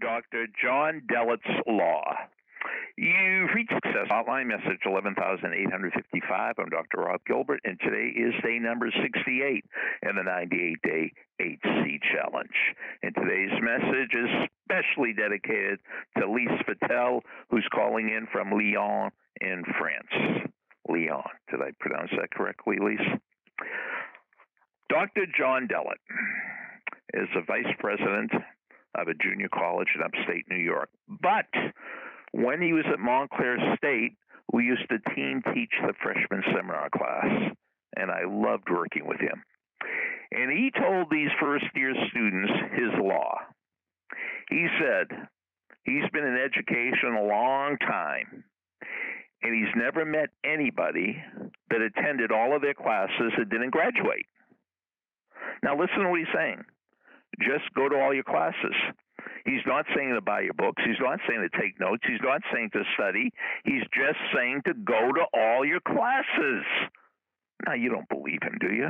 Dr. John Dellett's Law. You've reached Success Hotline, message 11,855. I'm Dr. Rob Gilbert, and today is day number 68 in the 98-day HC Challenge. And today's message is specially dedicated to Lise Fattel, who's calling in from Lyon in France. Lyon. Did I pronounce that correctly, Lise? Dr. John Dellett is the vice president of a junior college in upstate New York. But when he was at Montclair State, we used to team teach the freshman seminar class, and I loved working with him. And he told these first-year students his law. He said he's been in education a long time, and he's never met anybody that attended all of their classes that didn't graduate. Now listen to what he's saying. Just go to all your classes. He's not saying to buy your books. He's not saying to take notes. He's not saying to study. He's just saying to go to all your classes. Now, you don't believe him, do you?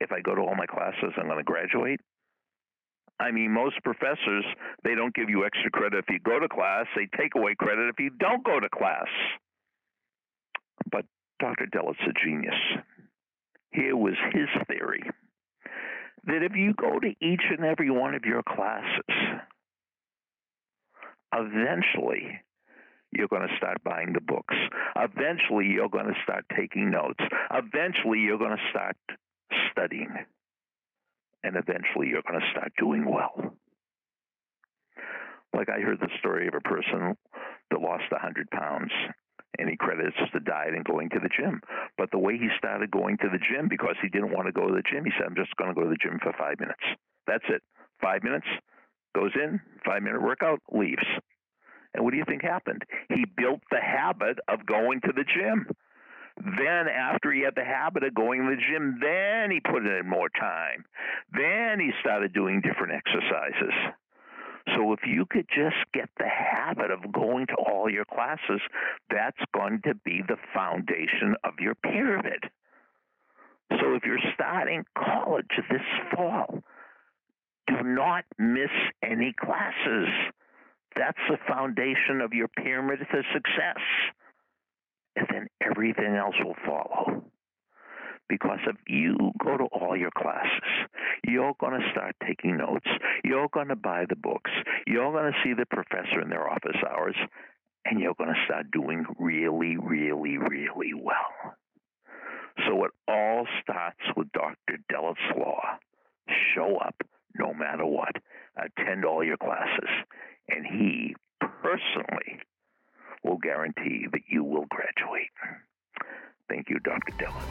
If I go to all my classes, I'm going to graduate? I mean, most professors, they don't give you extra credit if you go to class. They take away credit if you don't go to class. But Dr. Dellett's a genius. Here was his theory. That if you go to each and every one of your classes, eventually you're going to start buying the books. Eventually you're going to start taking notes. Eventually you're going to start studying. And eventually you're going to start doing well. Like I heard the story of a person that lost 100 pounds. And he credits the diet and going to the gym. But the way he started going to the gym, because he didn't want to go to the gym, he said, I'm just going to go to the gym for 5 minutes. That's it. 5 minutes, goes in, 5-minute workout, leaves. And what do you think happened? He built the habit of going to the gym. Then after he had the habit of going to the gym, then he put in more time. Then he started doing different exercises. So if you could just get the habit of going to all your classes, that's going to be the foundation of your pyramid. So if you're starting college this fall, do not miss any classes. That's the foundation of your pyramid to success. And then everything else will follow. Because if you go to all your classes, you're going to start taking notes, you're going to buy the books, you're going to see the professor in their office hours, and you're going to start doing really, really, really well. So it all starts with Dr. Dellett's Law. Show up no matter what. Attend all your classes. And he personally will guarantee that you will graduate. Thank you, Dr. Dellett.